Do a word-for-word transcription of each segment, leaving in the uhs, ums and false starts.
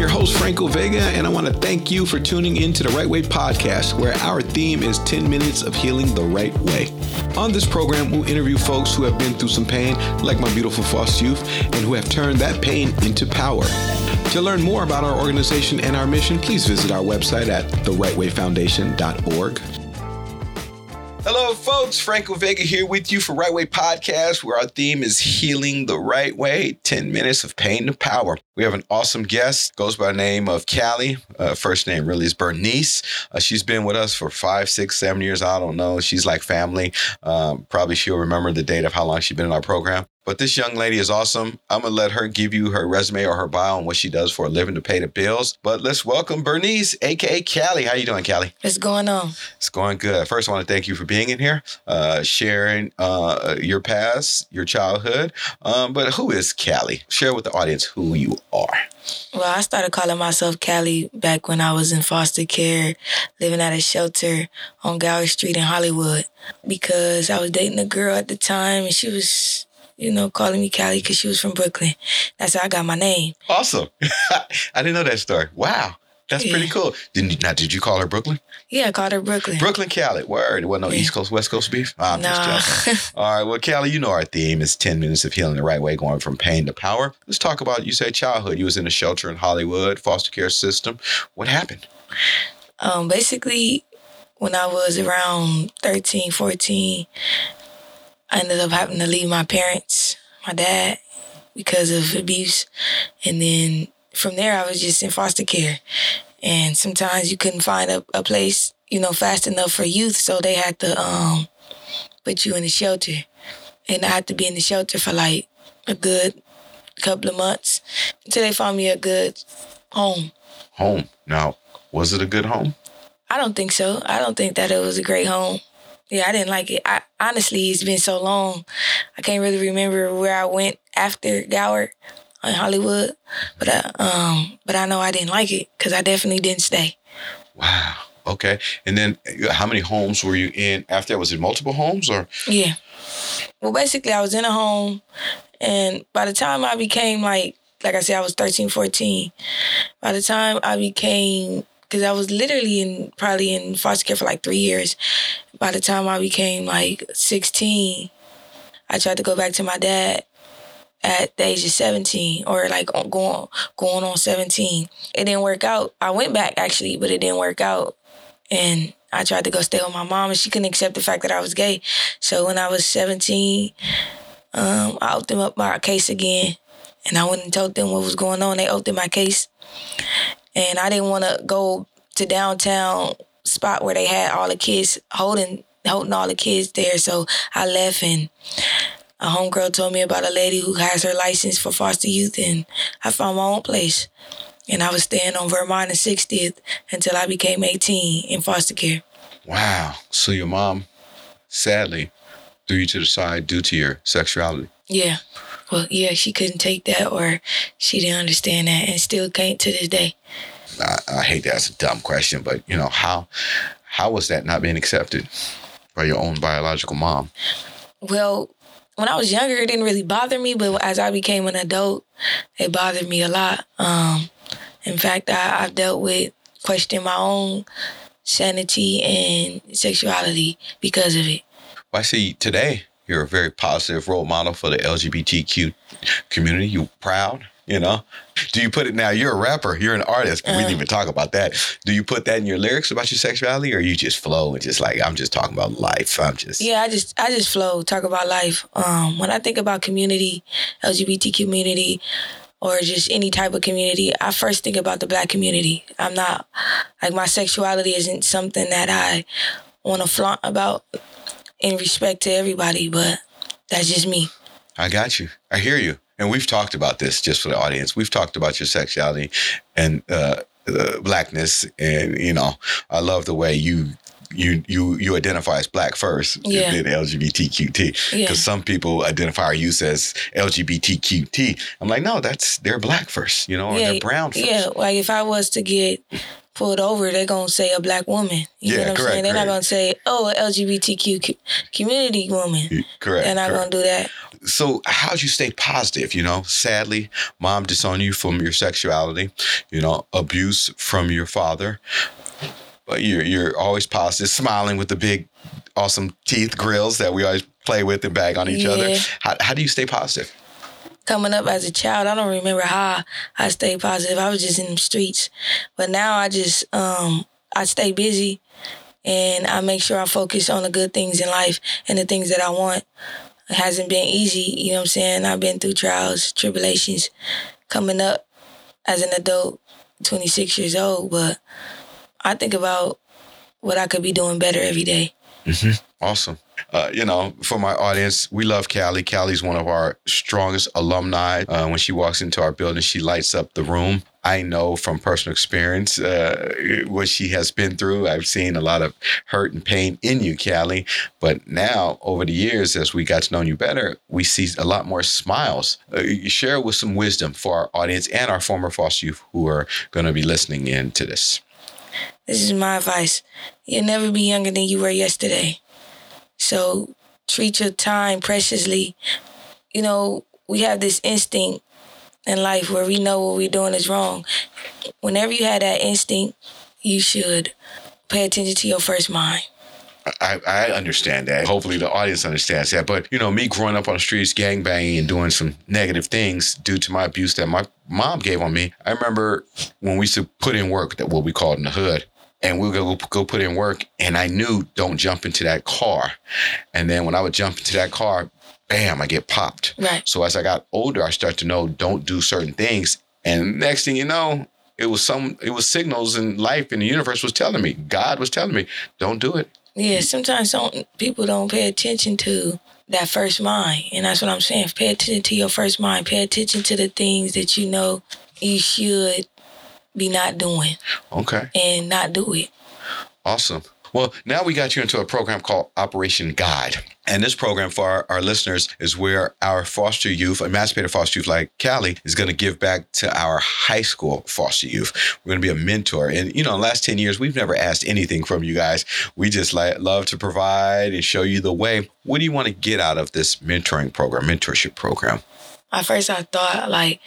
your host, Franco Vega, and I want to thank you for tuning in to the Right Way podcast, where our theme is ten minutes of healing the right way. On this program, we'll interview folks who have been through some pain, like my beautiful foster youth, and who have turned that pain into power. To learn more about our organization and our mission, please visit our website at the right way foundation dot org. Hello, folks. Franco Vega here with you for Right Way Podcast, where our theme is healing the right way, ten minutes of pain to power. We have an awesome guest, goes by the name of Cali. Uh, first name really is Bernice. Uh, she's been with us for five, six, seven years. I don't know. She's like family. Um, probably she'll remember the date of how long she's been in our program. But this young lady is awesome. I'm going to let her give you her resume or her bio on what she does for a living to pay the bills. But let's welcome Bernice, a k a. Cali. How you doing, Cali? What's going on? It's going good. First, I want to thank you for being in here, uh, sharing uh, your past, your childhood. Um, but who is Cali? Share with the audience who you are. Well, I started calling myself Cali back when I was in foster care, living at a shelter on Gower Street in Hollywood, because I was dating a girl at the time, and she was... you know, calling me Cali because she was from Brooklyn. That's how I got my name. Awesome. I didn't know that story. Wow. That's yeah. pretty cool. Didn't you, now, did you call her Brooklyn? Yeah, I called her Brooklyn. Brooklyn Cali. Word. It wasn't no yeah. East Coast, West Coast beef? I'm nah. just joking. All right. Well, Cali, you know our theme is ten minutes of healing the right way, going from pain to power. Let's talk about, you say childhood. You was in a shelter in Hollywood, foster care system. What happened? Um, basically, when I was around thirteen, fourteen, I ended up having to leave my parents, my dad, because of abuse. And then from there, I was just in foster care. And sometimes you couldn't find a, a place, you know, fast enough for youth. So they had to um, put you in a shelter. And I had to be in the shelter for like a good couple of months until they found me a good home. Home. Now, was it a good home? I don't think so. I don't think that it was a great home. Yeah, I didn't like it. I, honestly, it's been so long. I can't really remember where I went after Gower in Hollywood. But I, um, but I know I didn't like it because I definitely didn't stay. Wow. Okay. And then how many homes were you in after that? Was it multiple homes or? Yeah. Well, basically, I was in a home. And by the time I became like, like I said, I was thirteen, fourteen. By the time I became... because I was literally in probably in foster care for like three years. By the time I became like sixteen, I tried to go back to my dad at the age of seventeen or like going, going on seventeen. It didn't work out. I went back actually, but it didn't work out. And I tried to go stay with my mom and she couldn't accept the fact that I was gay. So when I was seventeen, um, I opened up my case again and I went and told them what was going on. They opened my case. And I didn't want to go to downtown spot where they had all the kids holding holding all the kids there. So I left and a homegirl told me about a lady who has her license for foster youth. And I found my own place. And I was staying on Vermont and sixtieth until I became eighteen in foster care. Wow. So your mom, sadly, threw you to the side due to your sexuality. Yeah. Well, yeah, she couldn't take that or she didn't understand that and still can't to this day. I, I hate that. That's a dumb question, but, you know, how how was that not being accepted by your own biological mom? Well, when I was younger, it didn't really bother me, but as I became an adult, it bothered me a lot. Um, in fact, I, I've dealt with questioning my own sanity and sexuality because of it. Well, I see today. You're a very positive role model for the L G B T Q community. You're proud, you know. Do you put it now? You're a rapper. You're an artist. Uh, we didn't even talk about that. Do you put that in your lyrics about your sexuality, or you just flow and just like I'm just talking about life? I'm just yeah. I just I just flow, talk about life. Um, when I think about community, L G B T Q community, or just any type of community, I first think about the Black community. I'm not like my sexuality isn't something that I want to flaunt about. In respect to everybody, but that's just me. I got you. I hear you. And we've talked about this just for the audience. We've talked about your sexuality and uh, uh, Blackness. And, you know, I love the way you you you you identify as Black first, yeah. and then L G B T Q T. Because yeah. some people identify or use as L G B T Q T. I'm like, no, that's they're Black first, you know, or yeah, they're brown first. Yeah, like if I was to get pulled over, they're going to say a Black woman. You yeah, know what I'm correct, saying? They're correct. Not going to say, oh, an L G B T Q community woman. Yeah, correct. They're not going to do that. So how'd you stay positive? You know, sadly, mom disowned you from your sexuality, you know, abuse from your father. But you're, you're always positive, smiling with the big, awesome teeth grills that we always play with and bag on each yeah. other. How, how do you stay positive? Coming up as a child, I don't remember how I stayed positive. I was just in the streets. But now I just, um, I stay busy and I make sure I focus on the good things in life and the things that I want. It hasn't been easy, you know what I'm saying? I've been through trials, tribulations, coming up as an adult, twenty-six years old, but I think about what I could be doing better every day. Mm-hmm. Awesome. Uh, you know, for my audience, we love Cali. Cali's one of our strongest alumni. Uh, when she walks into our building, she lights up the room. I know from personal experience uh, what she has been through. I've seen a lot of hurt and pain in you, Cali. But now, over the years, as we got to know you better, we see a lot more smiles. Uh, share with some wisdom for our audience and our former foster youth who are going to be listening in to this. This is my advice. You'll never be younger than you were yesterday. So treat your time preciously. You know, we have this instinct in life where we know what we're doing is wrong. Whenever you have that instinct, you should pay attention to your first mind. I, I understand that. Hopefully the audience understands that. But, you know, me growing up on the streets, gangbanging and doing some negative things due to my abuse that my mom gave on me. I remember when we used to put in work, that what we called in the hood, and we would go, go put in work. And I knew, don't jump into that car. And then when I would jump into that car, bam, I get popped. Right. So as I got older, I started to know, don't do certain things. And next thing you know, it was some it was signals in life, and the universe was telling me, God was telling me, don't do it. Yeah, sometimes don't, people don't pay attention to that first mind. And that's what I'm saying. Pay attention to your first mind. Pay attention to the things that you know you should be not doing. Okay. And not do it. Awesome. Well, now we got you into a program called Operation Guide. And this program for our, our listeners is where our foster youth, emancipated foster youth like Cali, is going to give back to our high school foster youth. We're going to be a mentor. And, you know, in the last ten years, we've never asked anything from you guys. We just like, love to provide and show you the way. What do you want to get out of this mentoring program, mentorship program? At first, I thought, like,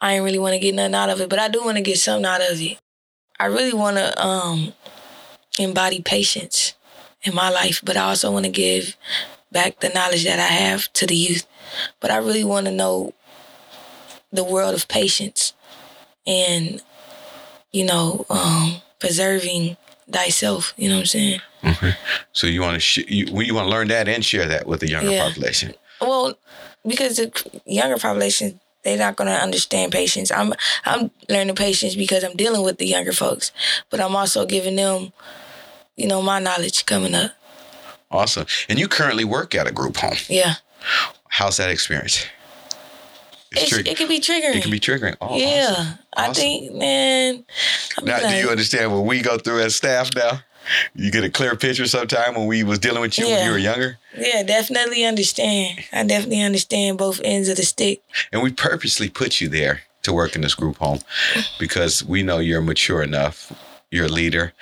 I didn't really want to get nothing out of it, but I do want to get something out of it. I really want to um, embody patience in my life, but I also want to give back the knowledge that I have to the youth. But I really want to know the world of patience and, you know, um, preserving thyself. You know what I'm saying? Okay. So you want to sh- you, you want to learn that and share that with the younger yeah. population. Well, because the younger population, they're not going to understand patience. I'm I'm learning patience because I'm dealing with the younger folks, but I'm also giving them, you know, my knowledge coming up. Awesome. And you currently work at a group home. Yeah. How's that experience? It's it's, trig- it can be triggering. It can be triggering. Oh, yeah. Awesome. I awesome. think, man. I'm now, like, do you understand what we go through as staff now? You get a clear picture sometime when we was dealing with you yeah. when you were younger? Yeah, definitely understand. I definitely understand both ends of the stick. And we purposely put you there to work in this group home because we know you're mature enough. You're a leader.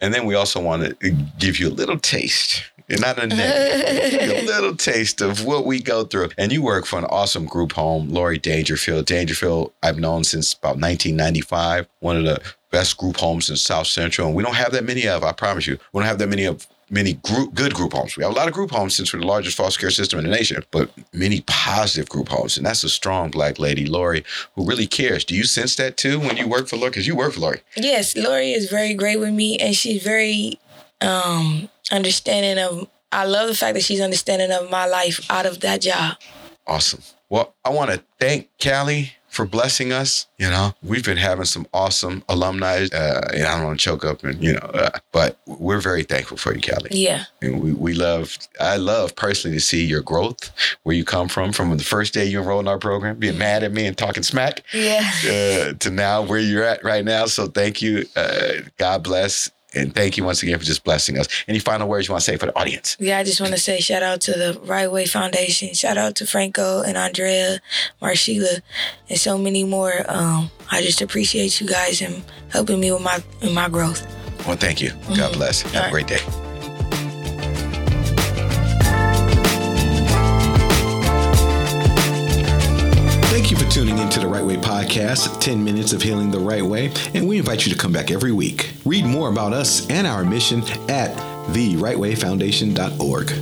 And then we also want to give you a little taste, and not a negative, a little taste of what we go through. And you work for an awesome group home, Lori Dangerfield. Dangerfield, I've known since about nineteen ninety-five, one of the best group homes in South Central. And we don't have that many of, I promise you. We don't have that many of many group, good group homes. We have a lot of group homes since we're the largest foster care system in the nation, but many positive group homes. And that's a strong Black lady, Lori, who really cares. Do you sense that too when you work for Lori? Because you work for Lori. Yes, Lori is very great with me, and she's very um, understanding of, I love the fact that she's understanding of my life out of that job. Awesome. Well, I want to thank Cali for blessing us. You know, we've been having some awesome alumni, uh, and I don't want to choke up, and you know, uh, but we're very thankful for you, Cali. Yeah. And we, we love, I love personally to see your growth, where you come from, from the first day you enrolled in our program, being mad at me and talking smack, yeah, uh, to now where you're at right now. So thank you. Uh, God bless. And thank you once again for just blessing us. Any final words you want to say for the audience? Yeah, I just want to say shout out to the RightWay Foundation. Shout out to Franco and Andrea, Marcella, and so many more. Um, I just appreciate you guys and helping me with my, with my growth. Well, thank you. Mm-hmm. God bless. Have All a great day. Thank you for tuning into the Right Way Podcast, ten minutes of healing the right way, and we invite you to come back every week. Read more about us and our mission at the right way foundation dot org.